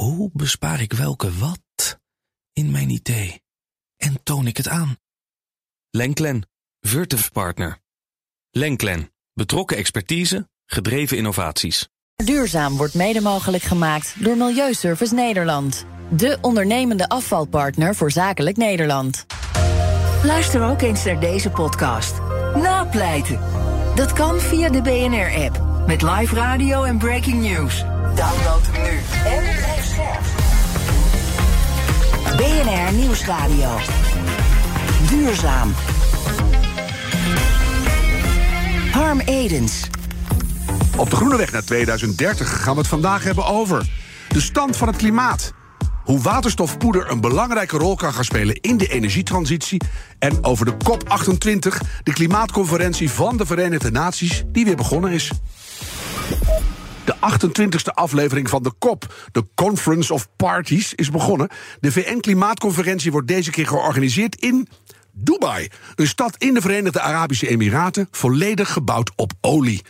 hoe bespaar ik welke wat in mijn idee en toon ik het aan? Lenklen, Virtuf Partner. Lenklen, betrokken expertise, gedreven innovaties. Duurzaam wordt mede mogelijk gemaakt door Milieuservice Nederland. De ondernemende afvalpartner voor zakelijk Nederland. Luister ook eens naar deze podcast. Napleiten. Dat kan via de BNR-app. Met live radio en breaking news. Download hem nu. En blijf scherp. BNR Nieuwsradio. Duurzaam. Harm Edens. Op de groene weg naar 2030 gaan we het vandaag hebben over de stand van het klimaat. Hoe waterstofpoeder een belangrijke rol kan gaan spelen in de energietransitie. En over de COP28, de klimaatconferentie van de Verenigde Naties, die weer begonnen is. De 28e aflevering van de COP, de Conference of Parties, is begonnen. De VN-klimaatconferentie wordt deze keer georganiseerd in Dubai. Een stad in de Verenigde Arabische Emiraten, volledig gebouwd op olie.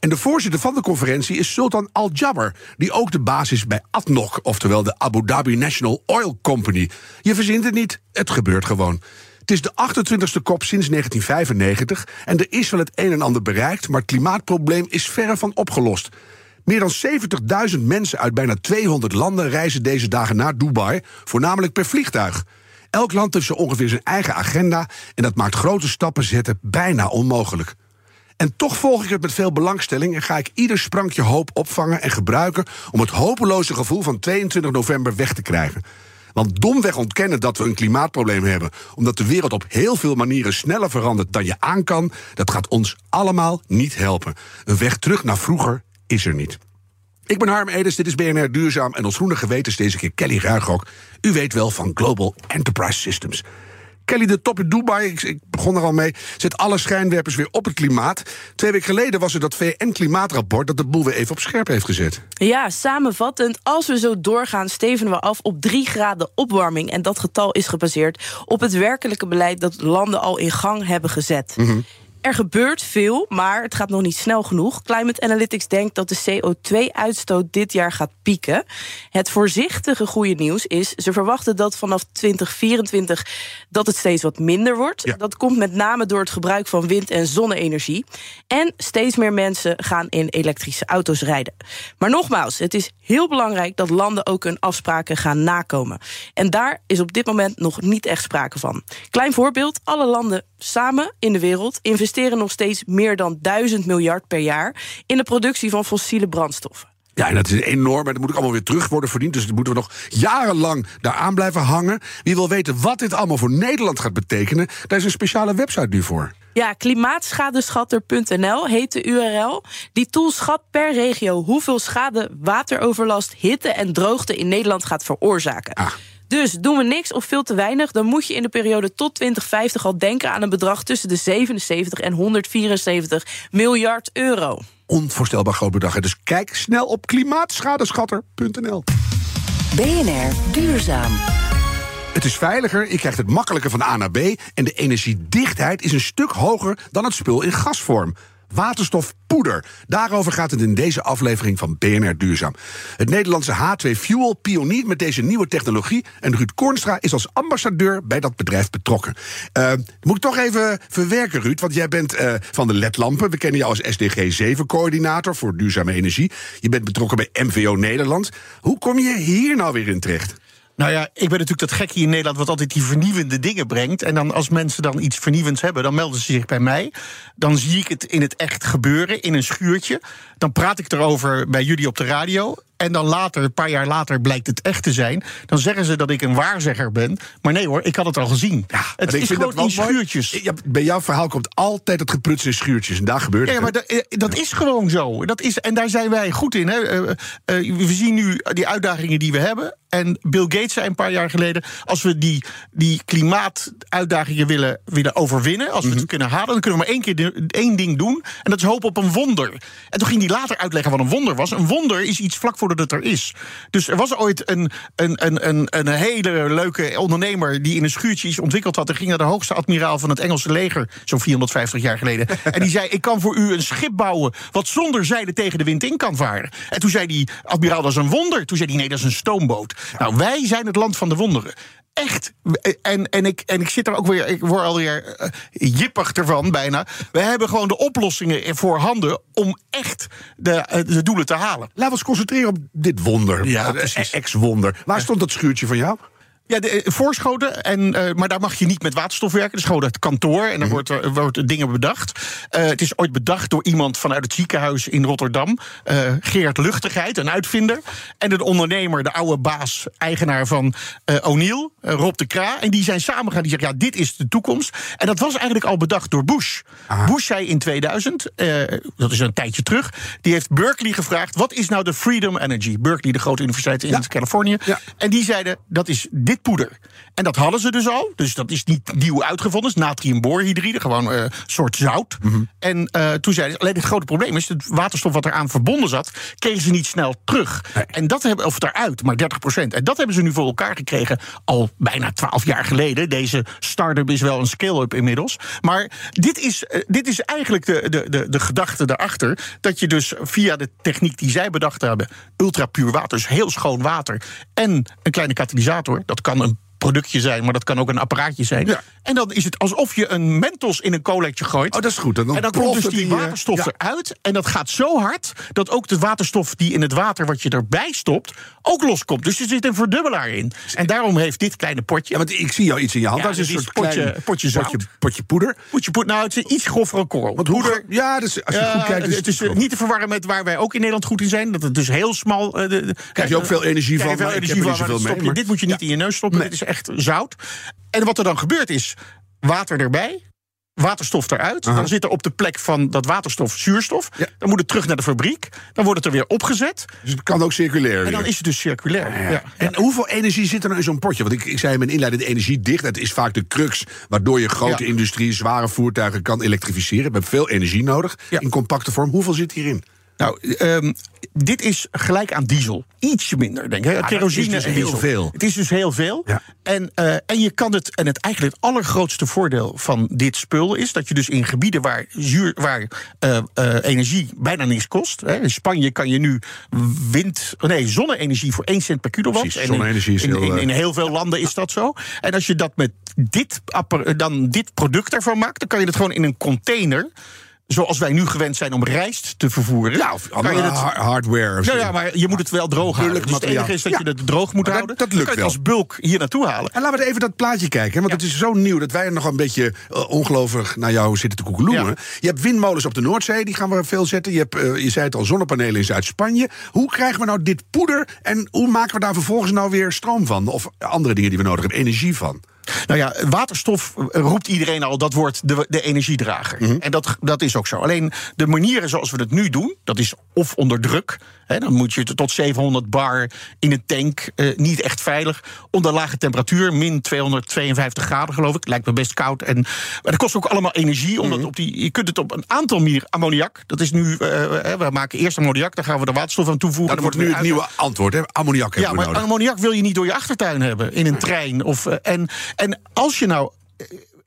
En de voorzitter van de conferentie is Sultan Al Jaber, die ook de baas is bij Adnoc, oftewel de Abu Dhabi National Oil Company. Je verzint het niet, het gebeurt gewoon. Het is de 28e COP sinds 1995 en er is wel het een en ander bereikt, maar het klimaatprobleem is verre van opgelost. Meer dan 70.000 mensen uit bijna 200 landen reizen deze dagen naar Dubai, voornamelijk per vliegtuig. Elk land heeft zo ongeveer zijn eigen agenda en dat maakt grote stappen zetten bijna onmogelijk. En toch volg ik het met veel belangstelling en ga ik ieder sprankje hoop opvangen en gebruiken om het hopeloze gevoel van 22 november weg te krijgen. Want domweg ontkennen dat we een klimaatprobleem hebben, omdat de wereld op heel veel manieren sneller verandert dan je aan kan, dat gaat ons allemaal niet helpen. Een weg terug naar vroeger is er niet. Ik ben Harm Edens, dit is BNR Duurzaam en ons groene geweten is deze keer Kelly Ruigrok. U weet wel van Global Enterprise Systems. Kelly, de top in Dubai, ik begon er al mee, zet alle schijnwerpers weer op het klimaat. 2 weken geleden was er dat VN-klimaatrapport dat de boel weer even op scherp heeft gezet. Ja, samenvattend, als we zo doorgaan, stevenen we af op 3 graden opwarming. En dat getal is gebaseerd op het werkelijke beleid dat landen al in gang hebben gezet. Mm-hmm. Er gebeurt veel, maar het gaat nog niet snel genoeg. Climate Analytics denkt dat de CO2-uitstoot dit jaar gaat pieken. Het voorzichtige goede nieuws is, ze verwachten dat vanaf 2024 dat het steeds wat minder wordt. Ja. Dat komt met name door het gebruik van wind- en zonne-energie. En steeds meer mensen gaan in elektrische auto's rijden. Maar nogmaals, het is heel belangrijk dat landen ook hun afspraken gaan nakomen. En daar is op dit moment nog niet echt sprake van. Klein voorbeeld, alle landen samen in de wereld investeren nog steeds meer dan 1.000 miljard per jaar in de productie van fossiele brandstoffen. Ja, en dat is enorm. En dat moet ook allemaal weer terug worden verdiend. Dus dat moeten we nog jarenlang daaraan blijven hangen. Wie wil weten wat dit allemaal voor Nederland gaat betekenen, daar is een speciale website nu voor. Ja, klimaatschadeschatter.nl heet de URL. Die tool schat per regio hoeveel schade wateroverlast, hitte en droogte in Nederland gaat veroorzaken. Ah. Dus doen we niks of veel te weinig, dan moet je in de periode tot 2050 al denken aan een bedrag tussen de 77 en 174 miljard euro. Onvoorstelbaar groot bedrag. Dus kijk snel op klimaatschadeschatter.nl. BNR Duurzaam. Het is veiliger, je krijgt het makkelijker van A naar B en de energiedichtheid is een stuk hoger dan het spul in gasvorm. Waterstofpoeder. Daarover gaat het in deze aflevering van BNR Duurzaam. Het Nederlandse H2 Fuel pioniert met deze nieuwe technologie en Ruud Koornstra is als ambassadeur bij dat bedrijf betrokken. Moet ik toch even verwerken, Ruud, want jij bent van de LED-lampen. We kennen jou als SDG 7-coördinator voor duurzame energie. Je bent betrokken bij MVO Nederland. Hoe kom je hier nou weer in terecht? Nou ja, ik ben natuurlijk dat gekkie in Nederland wat altijd die vernieuwende dingen brengt. En dan als mensen dan iets vernieuwends hebben, dan melden ze zich bij mij. Dan zie ik het in het echt gebeuren, in een schuurtje. Dan praat ik erover bij jullie op de radio. En dan later, een paar jaar later, blijkt het echt te zijn. Dan zeggen ze dat ik een waarzegger ben. Maar nee hoor, ik had het al gezien. Ja, het is gewoon in schuurtjes. Ja, bij jouw verhaal komt altijd het geprutsen in schuurtjes. En daar gebeurt het. Ja, maar dat is gewoon zo. En daar zijn wij goed in. Hè. We zien nu die uitdagingen die we hebben. En Bill Gates zei een paar jaar geleden, als we die klimaatuitdagingen willen overwinnen, als we het kunnen halen, dan kunnen we maar één ding doen. En dat is hopen op een wonder. En toen ging hij later uitleggen wat een wonder was. Een wonder is iets vlak voordat het er is. Dus er was ooit een hele leuke ondernemer die in een schuurtje iets ontwikkeld had. En ging naar de hoogste admiraal van het Engelse leger, zo'n 450 jaar geleden. En die zei, ik kan voor u een schip bouwen wat zonder zeilen tegen de wind in kan varen. En toen zei die admiraal, dat is een wonder. Toen zei hij, nee, dat is een stoomboot. Nou, wij zijn het land van de wonderen. Echt. En ik zit er ook weer, ik word alweer jippig ervan bijna. We hebben gewoon de oplossingen voorhanden om echt de doelen te halen. Laten we ons concentreren op dit wonder. Ja, ex-wonder. Waar stond dat schuurtje van jou? Ja, Voorschoten, maar daar mag je niet met waterstof werken. Dat is gewoon het kantoor en dan wordt dingen bedacht. Het is ooit bedacht door iemand vanuit het ziekenhuis in Rotterdam. Geert Luchtigheid, een uitvinder. En de ondernemer, de oude baas, eigenaar van O'Neill, Rob de Kraa. En die zijn samen gaan, die zeggen, ja, dit is de toekomst. En dat was eigenlijk al bedacht door Bush. Aha. Bush zei in 2000, dat is een tijdje terug, die heeft Berkeley gevraagd, wat is nou de Freedom Energy? Berkeley, de grote universiteit in Californië. Ja. En die zeiden, dat is dit poeder. En dat hadden ze dus al. Dus dat is niet nieuw uitgevonden. Het is natriumboorhydride, gewoon een soort zout. En toen zeiden ze, alleen het grote probleem is, het waterstof wat eraan verbonden zat, kregen ze niet snel terug. Nee. En dat hebben, of daaruit, maar 30%. En dat hebben ze nu voor elkaar gekregen, al bijna 12 jaar geleden. Deze start-up is wel een scale-up inmiddels. Maar dit is eigenlijk de gedachte daarachter, dat je dus via de techniek die zij bedacht hebben, ultrapuur water, dus heel schoon water, en een kleine katalysator, dat kan een productje zijn, maar dat kan ook een apparaatje zijn. Ja. En dan is het alsof je een Mentos in een colletje gooit. Oh, dat is goed. En dan komt dus die waterstof eruit. En dat gaat zo hard dat ook de waterstof die in het water wat je erbij stopt ook loskomt. Dus er zit een verdubbelaar in. En daarom heeft dit kleine potje. Ja, want ik zie jou iets in je hand. Ja, dat is een soort potje zout. Potje poeder. Nou, het is iets groffere korrel. Want poeder. Ja, dus als je goed kijkt. Het is niet te verwarren met waar wij ook in Nederland goed in zijn. Dat het dus heel smal. Krijg je ook veel energie van. Dit moet je niet in je neus stoppen. Dit is echt zout. En wat er dan gebeurt is, water erbij, waterstof eruit. Dan zit er op de plek van dat waterstof zuurstof. Ja. Dan moet het terug naar de fabriek. Dan wordt het er weer opgezet. Dus het kan ook circulair weer. En dan is het dus circulair. Ja. Ja. En hoeveel energie zit er nou in zo'n potje? Want ik zei in mijn inleiding, energie dicht. Dat is vaak de crux waardoor je grote industrie, zware voertuigen kan elektrificeren. We hebben veel energie nodig in compacte vorm. Hoeveel zit hierin? Nou, dit is gelijk aan diesel. Ietsje minder, denk ik. Kerosine is dus heel veel. Het is dus heel veel. Ja. En je kan het. En het eigenlijk het allergrootste voordeel van dit spul is dat je dus in gebieden waar energie bijna niks kost. Hè. In Spanje kan je nu zonne-energie voor 1 cent per kilowatt. Precies, zonne-energie is in heel veel landen is dat zo. En als je dat met dit product ervan maakt, dan kan je het gewoon in een container, zoals wij nu gewend zijn om rijst te vervoeren. Ja, of andere hardware. Of maar je moet het wel droog houden. Dus het enige is dat je het droog moet houden. Dat lukt wel. Als bulk hier naartoe halen. En laten we even dat plaatje kijken. Want het is zo nieuw dat wij er nog een beetje ongelovig naar jou zitten te koekeloeren. Ja. Je hebt windmolens op de Noordzee, die gaan we veel zetten. Je zei het al, zonnepanelen in Zuid-Spanje. Hoe krijgen we nou dit poeder en hoe maken we daar vervolgens nou weer stroom van? Of andere dingen die we nodig hebben, energie van? Nou ja, waterstof roept iedereen al, dat wordt de energiedrager. En dat is ook zo. Alleen de manieren zoals we het nu doen, dat is of onder druk. Hè, dan moet je het tot 700 bar in een tank, niet echt veilig. Onder lage temperatuur, min 252 graden geloof ik. Lijkt me best koud. Maar dat kost ook allemaal energie. Omdat je kunt het op een aantal manieren. Ammoniak, dat is nu, we maken eerst ammoniak, dan gaan we de waterstof aan toevoegen. Dat wordt nu het nieuwe antwoord, hè? Ammoniak hebben we nodig. Ammoniak wil je niet door je achtertuin hebben, in een trein. En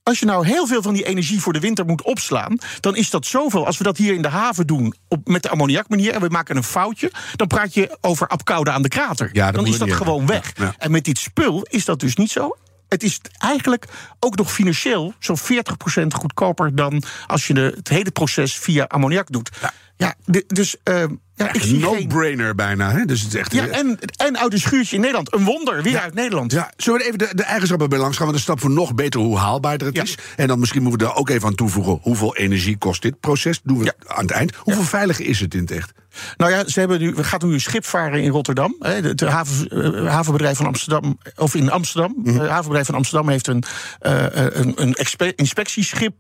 als je nou heel veel van die energie voor de winter moet opslaan, dan is dat zoveel. Als we dat hier in de haven doen met de ammoniakmanier en we maken een foutje, dan praat je over abkouden aan de krater. Ja, dan is dat gewoon weg. Ja. En met dit spul is dat dus niet zo. Het is eigenlijk ook nog financieel zo'n 40% goedkoper dan als je het hele proces via ammoniak doet. Een no-brainer bijna. Hè? Dus het is echt en oude schuurtje in Nederland. Een wonder, weer uit Nederland. Ja. Zullen we even de eigenschappen bij langs gaan? Want een stap voor nog beter hoe haalbaarder het is. En dan misschien moeten we daar ook even aan toevoegen. Hoeveel energie kost dit proces? Doen we aan het eind. Hoeveel veiliger is het in het echt? Nou ja, we gaan nu schip varen in Rotterdam. Het havenbedrijf van Amsterdam, of in Amsterdam. Mm-hmm. Het havenbedrijf van Amsterdam heeft een inspectieschip,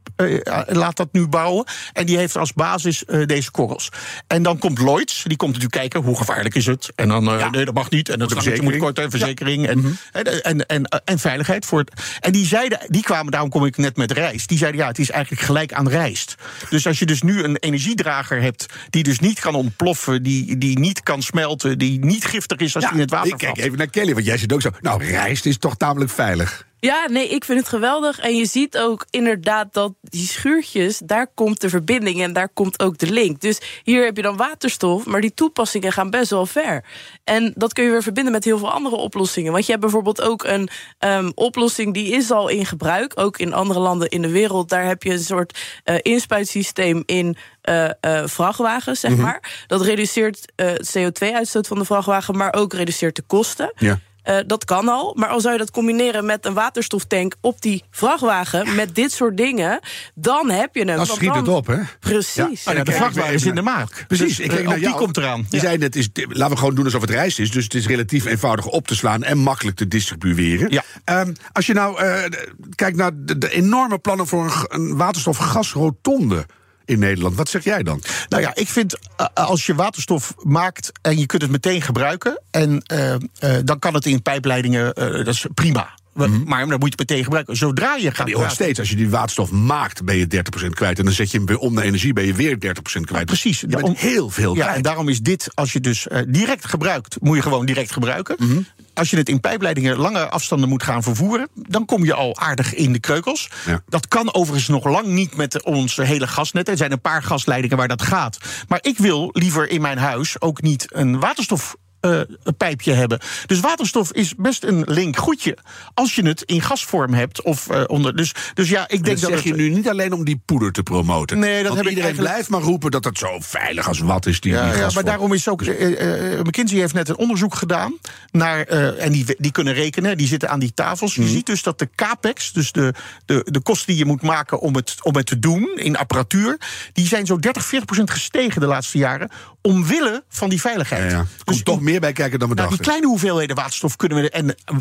laat dat nu bouwen. En die heeft als basis deze korrels. En dan komt Lloyds, die komt natuurlijk kijken, hoe gevaarlijk is het? En dan, nee, dat mag niet. En dat moet kort een verzekering. Ja. En, mm-hmm. en veiligheid voor het. En die zeiden, die kwamen, daarom kom ik net met rijst. Die zeiden, ja, het is eigenlijk gelijk aan rijst. Dus als je dus nu een energiedrager hebt, die dus niet kan ontploffen, die niet kan smelten, die niet giftig is als die in het water valt. Kijk even naar Kelly, want jij zit ook zo. Nou, rijst is toch tamelijk veilig. Ja, nee, ik vind het geweldig. En je ziet ook inderdaad dat die schuurtjes, daar komt de verbinding en daar komt ook de link. Dus hier heb je dan waterstof, maar die toepassingen gaan best wel ver. En dat kun je weer verbinden met heel veel andere oplossingen. Want je hebt bijvoorbeeld ook een oplossing die is al in gebruik, ook in andere landen in de wereld. Daar heb je een soort inspuitsysteem in vrachtwagens, zeg maar. Mm-hmm. Dat reduceert het CO2-uitstoot van de vrachtwagen, maar ook reduceert de kosten. Ja. Dat kan al, maar al zou je dat combineren met een waterstoftank op die vrachtwagen, met dit soort dingen, dan heb je hem. Dan schiet het op, hè? Precies. Ja. Oh, ja, de vrachtwagen is in de maak. Precies, dus, die komt eraan. Die zei net, laten we gewoon doen alsof het rijst is, dus het is relatief eenvoudig op te slaan en makkelijk te distribueren. Ja. Als je nou kijkt naar de enorme plannen voor een waterstofgasrotonde in Nederland. Wat zeg jij dan? Nou ja, ik vind, als je waterstof maakt en je kunt het meteen gebruiken, en dan kan het in pijpleidingen, dat is prima. Mm-hmm. Maar dan moet je het meteen gebruiken. Zodra je gaat. Ja, steeds, als je die waterstof maakt, ben je 30% kwijt. En dan zet je hem weer om naar energie, ben je weer 30% kwijt. Ja, precies. Je bent heel veel kwijt. Ja, en daarom is dit, als je dus direct gebruikt, moet je gewoon direct gebruiken. Mm-hmm. Als je het in pijpleidingen lange afstanden moet gaan vervoeren, dan kom je al aardig in de kreukels. Ja. Dat kan overigens nog lang niet met ons hele gasnet. Er zijn een paar gasleidingen waar dat gaat. Maar ik wil liever in mijn huis ook niet een waterstof pijpje hebben. Dus waterstof is best een link goedje, als je het in gasvorm hebt of onder. Dus ja, ik denk dat zeg je nu niet alleen om die poeder te promoten. Nee, dat heb iedereen blijft maar roepen dat het zo veilig als wat is die gasvorm. Ja, maar daarom is ook McKinsey heeft net een onderzoek gedaan naar en die kunnen rekenen, die zitten aan die tafels. Je ziet dus dat de capex, dus de kosten die je moet maken om het te doen in apparatuur, die zijn zo 30-40% gestegen de laatste jaren omwille van die veiligheid. Ja. Dus toch meer bij kijken dan we dachten. Die kleine hoeveelheden waterstof kunnen we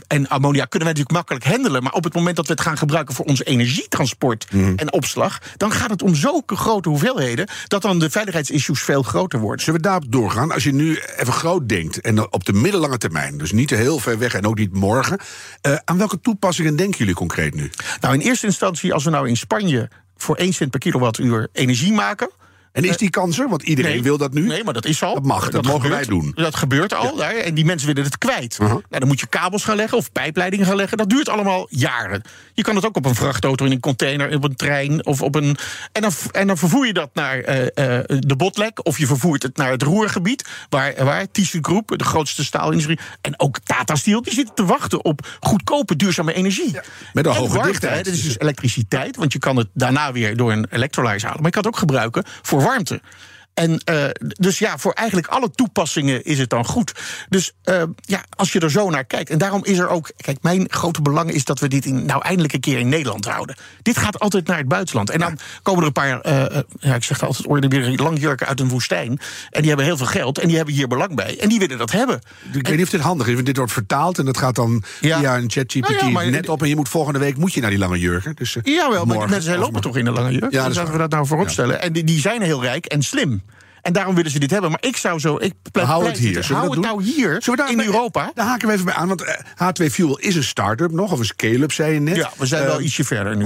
en ammonia kunnen we natuurlijk makkelijk handelen. Maar op het moment dat we het gaan gebruiken voor ons energietransport en opslag, dan gaat het om zulke grote hoeveelheden dat dan de veiligheidsissues veel groter worden. Zullen we daarop doorgaan? Als je nu even groot denkt en op de middellange termijn, dus niet heel ver weg en ook niet morgen, aan welke toepassingen denken jullie concreet nu? Nou, in eerste instantie, als we nou in Spanje voor 1 cent per kilowattuur energie maken. En is die kans er? Want iedereen wil dat nu. Nee, maar dat is al. Dat mag, dat mogen gebeurt, wij doen. Dat gebeurt al. Ja. En die mensen willen het kwijt. Uh-huh. Nou, dan moet je kabels gaan leggen of pijpleidingen gaan leggen. Dat duurt allemaal jaren. Je kan het ook op een vrachtauto, in een container, op een trein. Of op een. En dan vervoer je dat naar de Botlek. Of je vervoert het naar het Roergebied. Waar ThyssenKrupp, de grootste staalindustrie, en ook Tata Steel, die zitten te wachten op goedkope, duurzame energie. Ja. Met een hoge dichtheid. Dat is dus elektriciteit. Want je kan het daarna weer door een electrolyzer halen. Maar je kan het ook gebruiken voor warmte. En dus ja, voor eigenlijk alle toepassingen is het dan goed. Dus als je er zo naar kijkt. En daarom is er ook. Kijk, mijn grote belang is dat we dit eindelijk een keer in Nederland houden. Dit gaat altijd naar het buitenland. En dan komen er een paar. Ik zeg altijd langjurken uit een woestijn. En die hebben heel veel geld. En die hebben hier belang bij. En die willen dat hebben. Ik weet niet of dit handig is. Want dit wordt vertaald. En dat gaat dan via een ChatGPT net op. En je moet volgende week naar die lange jurken. Dus, jawel, maar die mensen lopen toch in de lange jurk. Ja, dan zouden we dat nou vooropstellen. Ja. En die zijn heel rijk en slim. En daarom willen ze dit hebben. Maar ik zou zo. Hou het hier. Zullen we Europa. Daar haken we even bij aan. Want H2 Fuel is een start-up nog. Of een scale-up, zei je net. Ja, we zijn wel ietsje verder nu.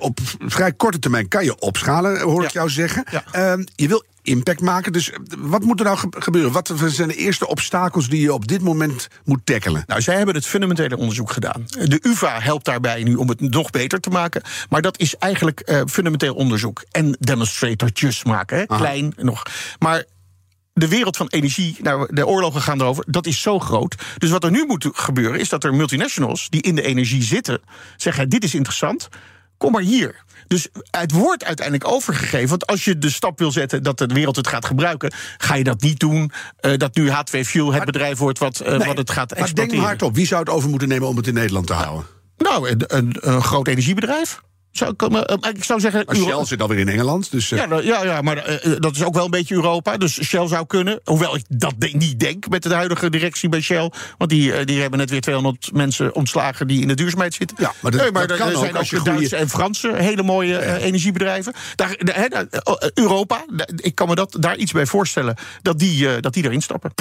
Op vrij korte termijn kan je opschalen, hoor ik jou zeggen. Ja. Je wil impact maken. Dus wat moet er nou gebeuren? Wat zijn de eerste obstakels die je op dit moment moet tackelen? Nou, zij hebben het fundamentele onderzoek gedaan. De UvA helpt daarbij nu om het nog beter te maken. Maar dat is eigenlijk fundamenteel onderzoek. En demonstratortjes maken. Hè? Klein nog. Maar de wereld van energie, de oorlogen gaan erover, dat is zo groot. Dus wat er nu moet gebeuren is dat er multinationals die in de energie zitten zeggen, dit is interessant, kom maar hier. Dus het wordt uiteindelijk overgegeven. Want als je de stap wil zetten dat de wereld het gaat gebruiken, ga je dat niet doen. Dat nu H2 Fuel het bedrijf wordt wat het gaat exporteren. Maar denk hardop, wie zou het over moeten nemen om het in Nederland te houden? Nou, een groot energiebedrijf. Ik zou zeggen... Maar Shell zit alweer in Engeland, dus... Ja, maar dat is ook wel een beetje Europa. Dus Shell zou kunnen, hoewel ik dat niet denk... met de huidige directie bij Shell. Want die hebben net weer 200 mensen ontslagen... die in de duurzaamheid zitten. Ja, maar dat kan ook. Er zijn ook Duitse en Franse hele mooie energiebedrijven. Europa, ik kan me daar iets bij voorstellen... dat die erin stappen.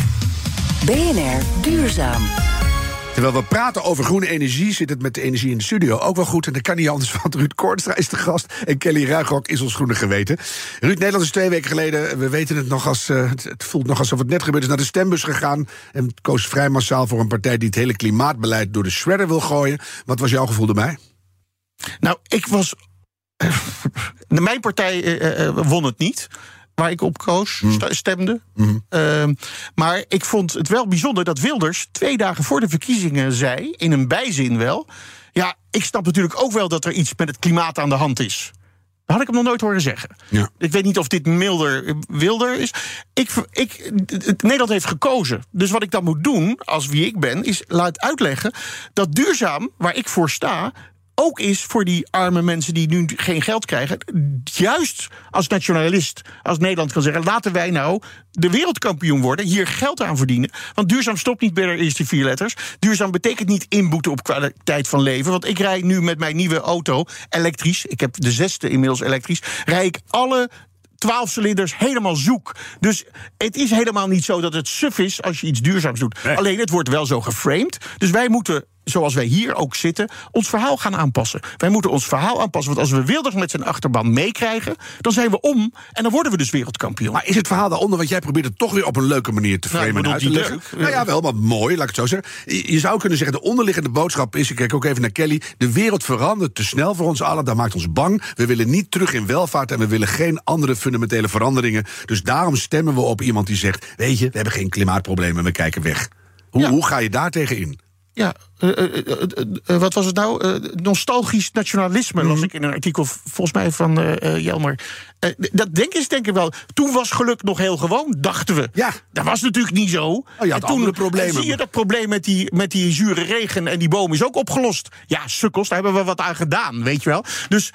BNR Duurzaam. Terwijl we praten over groene energie, zit het met de energie in de studio ook wel goed. En dat kan niet anders, want Ruud Koornstra is de gast. En Kelly Ruigrok is ons groene geweten. Ruud, Nederland is 2 weken geleden, we weten het nog als... het voelt nog alsof het net gebeurd is, naar de stembus gegaan. En koos vrij massaal voor een partij die het hele klimaatbeleid door de shredder wil gooien. Wat was jouw gevoel erbij? Nou, ik was... Mijn partij won het niet... waar ik op koos, stemde. Maar ik vond het wel bijzonder dat Wilders 2 dagen voor de verkiezingen zei... in een bijzin wel... ja, ik snap natuurlijk ook wel dat er iets met het klimaat aan de hand is. Dat had ik hem nog nooit horen zeggen. Ja. Ik weet niet of dit Wilder is. Nederland heeft gekozen. Dus wat ik dan moet doen, als wie ik ben... is laat uitleggen dat duurzaam, waar ik voor sta... ook is voor die arme mensen die nu geen geld krijgen. Juist als nationalist, als Nederland kan zeggen... laten wij nou de wereldkampioen worden, hier geld aan verdienen. Want duurzaam stopt niet bij de eerste 4 letters. Duurzaam betekent niet inboeten op kwaliteit van leven. Want ik rijd nu met mijn nieuwe auto elektrisch... ik heb de 6e inmiddels elektrisch... rijd ik alle 12-cilinders helemaal zoek. Dus het is helemaal niet zo dat het suf is als je iets duurzaams doet. Nee. Alleen het wordt wel zo geframed. Dus wij moeten... zoals wij hier ook zitten, ons verhaal gaan aanpassen. Wij moeten ons verhaal aanpassen, want als we Wilders met zijn achterban meekrijgen... dan zijn we om en dan worden we dus wereldkampioen. Maar is het verhaal daaronder, want jij probeert het toch weer op een leuke manier te framen en uit te leggen? Nou ja, wel, maar mooi, laat ik het zo zeggen. Je zou kunnen zeggen, de onderliggende boodschap is... ik kijk ook even naar Kelly, de wereld verandert te snel voor ons allen. Dat maakt ons bang. We willen niet terug in welvaart en we willen geen andere fundamentele veranderingen. Dus daarom stemmen we op iemand die zegt... weet je, we hebben geen klimaatproblemen, we kijken weg. Hoe ga je daar tegen in? Ja, wat was het nou? Nostalgisch nationalisme las ik in een artikel, volgens mij van Jelmer. Dat denk ik wel. Toen was geluk nog heel gewoon, dachten we. Ja. Dat was natuurlijk niet zo. Zie je dat probleem met die zure regen en die boom is ook opgelost. Ja, sukkels, daar hebben we wat aan gedaan, weet je wel. Dus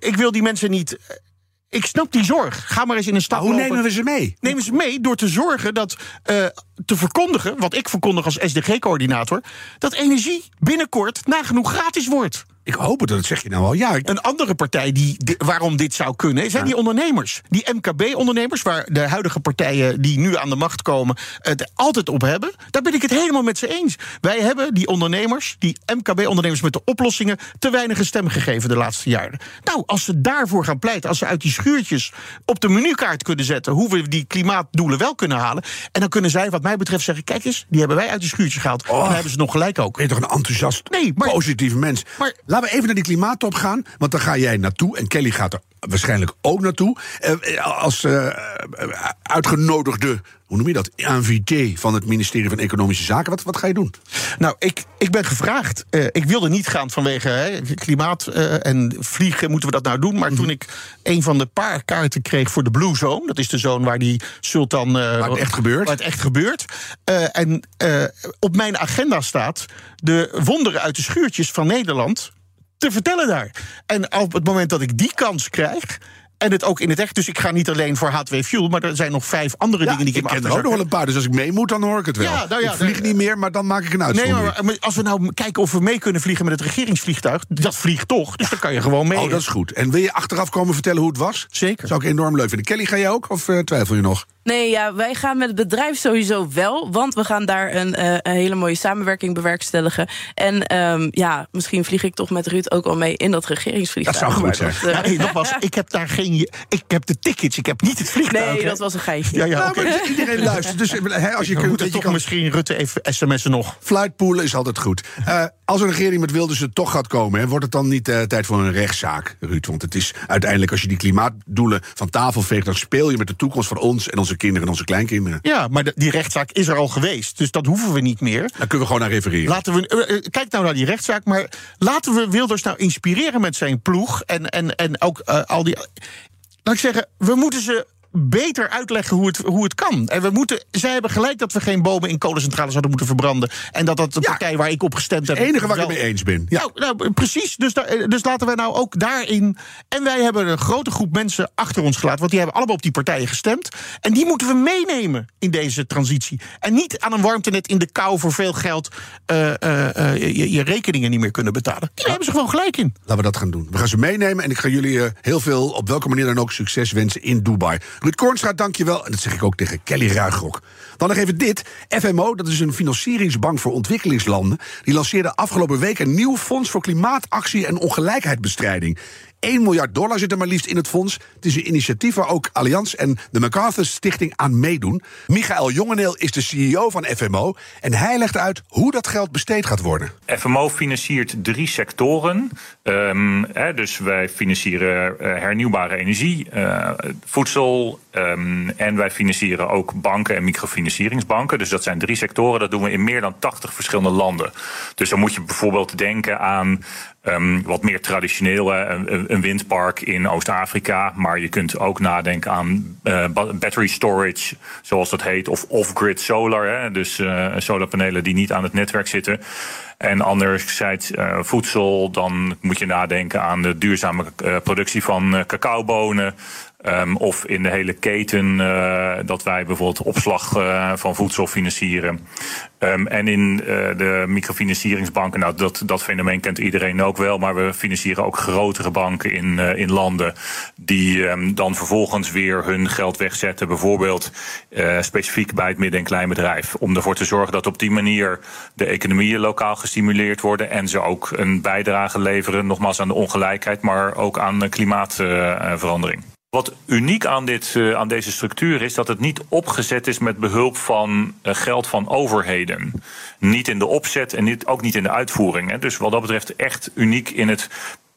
ik wil die mensen niet... Ik snap die zorg. Ga maar eens in een stad lopen. Hoe nemen we ze mee? Nemen ze mee door te zorgen dat... te verkondigen, wat ik verkondig als SDG-coördinator... dat energie binnenkort nagenoeg gratis wordt. Ik hoop het, dat zeg je nou al. Ja, een andere partij waarom dit zou kunnen... zijn die ondernemers. Die MKB-ondernemers, waar de huidige partijen... die nu aan de macht komen, het altijd op hebben. Daar ben ik het helemaal met ze eens. Wij hebben die ondernemers, die MKB-ondernemers... met de oplossingen te weinig stem gegeven de laatste jaren. Nou, als ze daarvoor gaan pleiten... als ze uit die schuurtjes op de menukaart kunnen zetten... hoe we die klimaatdoelen wel kunnen halen... en dan kunnen zij, wat mij betreft, zeggen... kijk eens, die hebben wij uit die schuurtjes gehaald. En dan hebben ze nog gelijk ook. Ben je toch een enthousiast, positief mens... Maar, laten we even naar die klimaattop gaan, want daar ga jij naartoe... en Kelly gaat er waarschijnlijk ook naartoe. Als uitgenodigde, hoe noem je dat, invité van het ministerie van Economische Zaken... wat ga je doen? Nou, ik ben gevraagd. Ik wilde niet gaan vanwege klimaat en vliegen, moeten we dat nou doen? Maar toen ik een van de paar kaarten kreeg voor de Blue Zone... dat is de zone waar die Sultan... Waar het echt gebeurt. En op mijn agenda staat de wonderen uit de schuurtjes van Nederland... te vertellen daar. En op het moment dat ik die kans krijg... en het ook in het echt, dus ik ga niet alleen voor H2 Fuel... maar er zijn nog 5 andere dingen die ik in mijn achterzaak heb. Ik ken er ook nog wel een paar, dus als ik mee moet, dan hoor ik het wel. Ja, nou ja, ik vlieg niet meer, maar dan maak ik een uitzondering. Nee, maar als we nou kijken of we mee kunnen vliegen met het regeringsvliegtuig... dat vliegt toch, dus dan kan je gewoon mee. Oh, dat is goed. En wil je achteraf komen vertellen hoe het was? Zeker. Zou ik enorm leuk vinden. Kelly, ga jij ook, of twijfel je nog? Nee, ja, wij gaan met het bedrijf sowieso wel. Want we gaan daar een hele mooie samenwerking bewerkstelligen. En misschien vlieg ik toch met Ruud ook al mee in dat regeringsvliegtuig. Dat zou goed zijn. Ik heb daar geen... Ik heb de tickets, ik heb niet het vliegtuig. Nee, dat was een geitje. Maar iedereen luistert. Dus als je kunt... Misschien Rutte even sms'en nog. Flightpoolen is altijd goed. Als een regering met Wilders er toch gaat komen... wordt het dan niet tijd voor een rechtszaak, Ruud? Want het is uiteindelijk, als je die klimaatdoelen van tafel veegt... dan speel je met de toekomst van ons en onze kinderen en onze kleinkinderen. Ja, maar die rechtszaak is er al geweest, dus dat hoeven we niet meer. Daar kunnen we gewoon naar refereren. Kijk nou naar die rechtszaak, maar laten we Wilders nou inspireren met zijn ploeg... en ook al die... Laat ik zeggen, we moeten ze beter uitleggen hoe het kan. En zij hebben gelijk dat we geen bomen in kolencentrales zouden moeten verbranden. En dat de partij waar ik op gestemd heb... Het enige waar ik het mee eens ben. Ja. Nou, precies. Dus laten wij nou ook daarin... En wij hebben een grote groep mensen achter ons gelaten. Want die hebben allemaal op die partijen gestemd. En die moeten we meenemen in deze transitie. En niet aan een warmtenet in de kou voor veel geld... je rekeningen niet meer kunnen betalen. Die hebben ze gewoon gelijk in. Laten we dat gaan doen. We gaan ze meenemen en ik ga jullie heel veel... op welke manier dan ook succes wensen in Dubai. Ruud Koornstra, dank je wel. En dat zeg ik ook tegen Kelly Ruigrok. Dan nog even dit. FMO, dat is een financieringsbank voor ontwikkelingslanden... die lanceerde afgelopen week een nieuw fonds... voor klimaatactie en ongelijkheidsbestrijding. $1 miljard zit er maar liefst in het fonds. Het is een initiatief waar ook Allianz en de MacArthur Stichting aan meedoen. Michael Jongeneel is de CEO van FMO. En hij legt uit hoe dat geld besteed gaat worden. FMO financiert 3 sectoren. Dus wij financieren hernieuwbare energie, voedsel... en wij financieren ook banken en microfinancieringsbanken. Dus dat zijn 3 sectoren. Dat doen we in meer dan 80 verschillende landen. Dus dan moet je bijvoorbeeld denken aan... wat meer traditioneel, een windpark in Oost-Afrika. Maar je kunt ook nadenken aan battery storage, zoals dat heet. Of off-grid solar, dus solarpanelen die niet aan het netwerk zitten. En anderzijds voedsel, dan moet je nadenken aan de duurzame productie van cacaobonen. Of in de hele keten dat wij bijvoorbeeld opslag van voedsel financieren. En in de microfinancieringsbanken, nou, dat fenomeen kent iedereen ook wel... maar we financieren ook grotere banken in landen... die dan vervolgens weer hun geld wegzetten... bijvoorbeeld specifiek bij het midden- en kleinbedrijf... om ervoor te zorgen dat op die manier de economieën lokaal gestimuleerd worden... en ze ook een bijdrage leveren, nogmaals aan de ongelijkheid... maar ook aan klimaatverandering. Wat uniek aan deze structuur is dat het niet opgezet is met behulp van geld van overheden. Niet in de opzet en ook niet in de uitvoering. Dus wat dat betreft echt uniek in het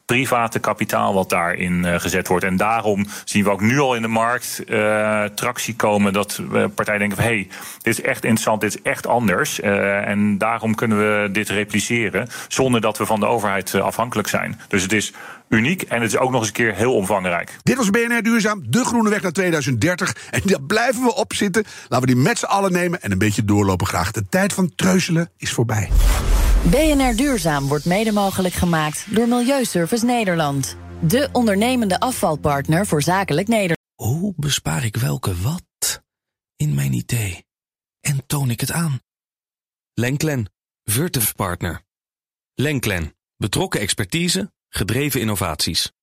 private kapitaal wat daarin gezet wordt. En daarom zien we ook nu al in de markt tractie komen... dat partijen denken van dit is echt interessant, dit is echt anders. En daarom kunnen we dit repliceren zonder dat we van de overheid afhankelijk zijn. Dus het is... uniek en het is ook nog eens een keer heel omvangrijk. Dit was BNR Duurzaam, de groene weg naar 2030. En daar blijven we op zitten. Laten we die met z'n allen nemen en een beetje doorlopen graag. De tijd van treuzelen is voorbij. BNR Duurzaam wordt mede mogelijk gemaakt door Milieuservice Nederland. De ondernemende afvalpartner voor zakelijk Nederland. Hoe bespaar ik welke wat in mijn idee? En toon ik het aan? Lenklen, Virtuf Partner. Lenklen, betrokken expertise... gedreven innovaties.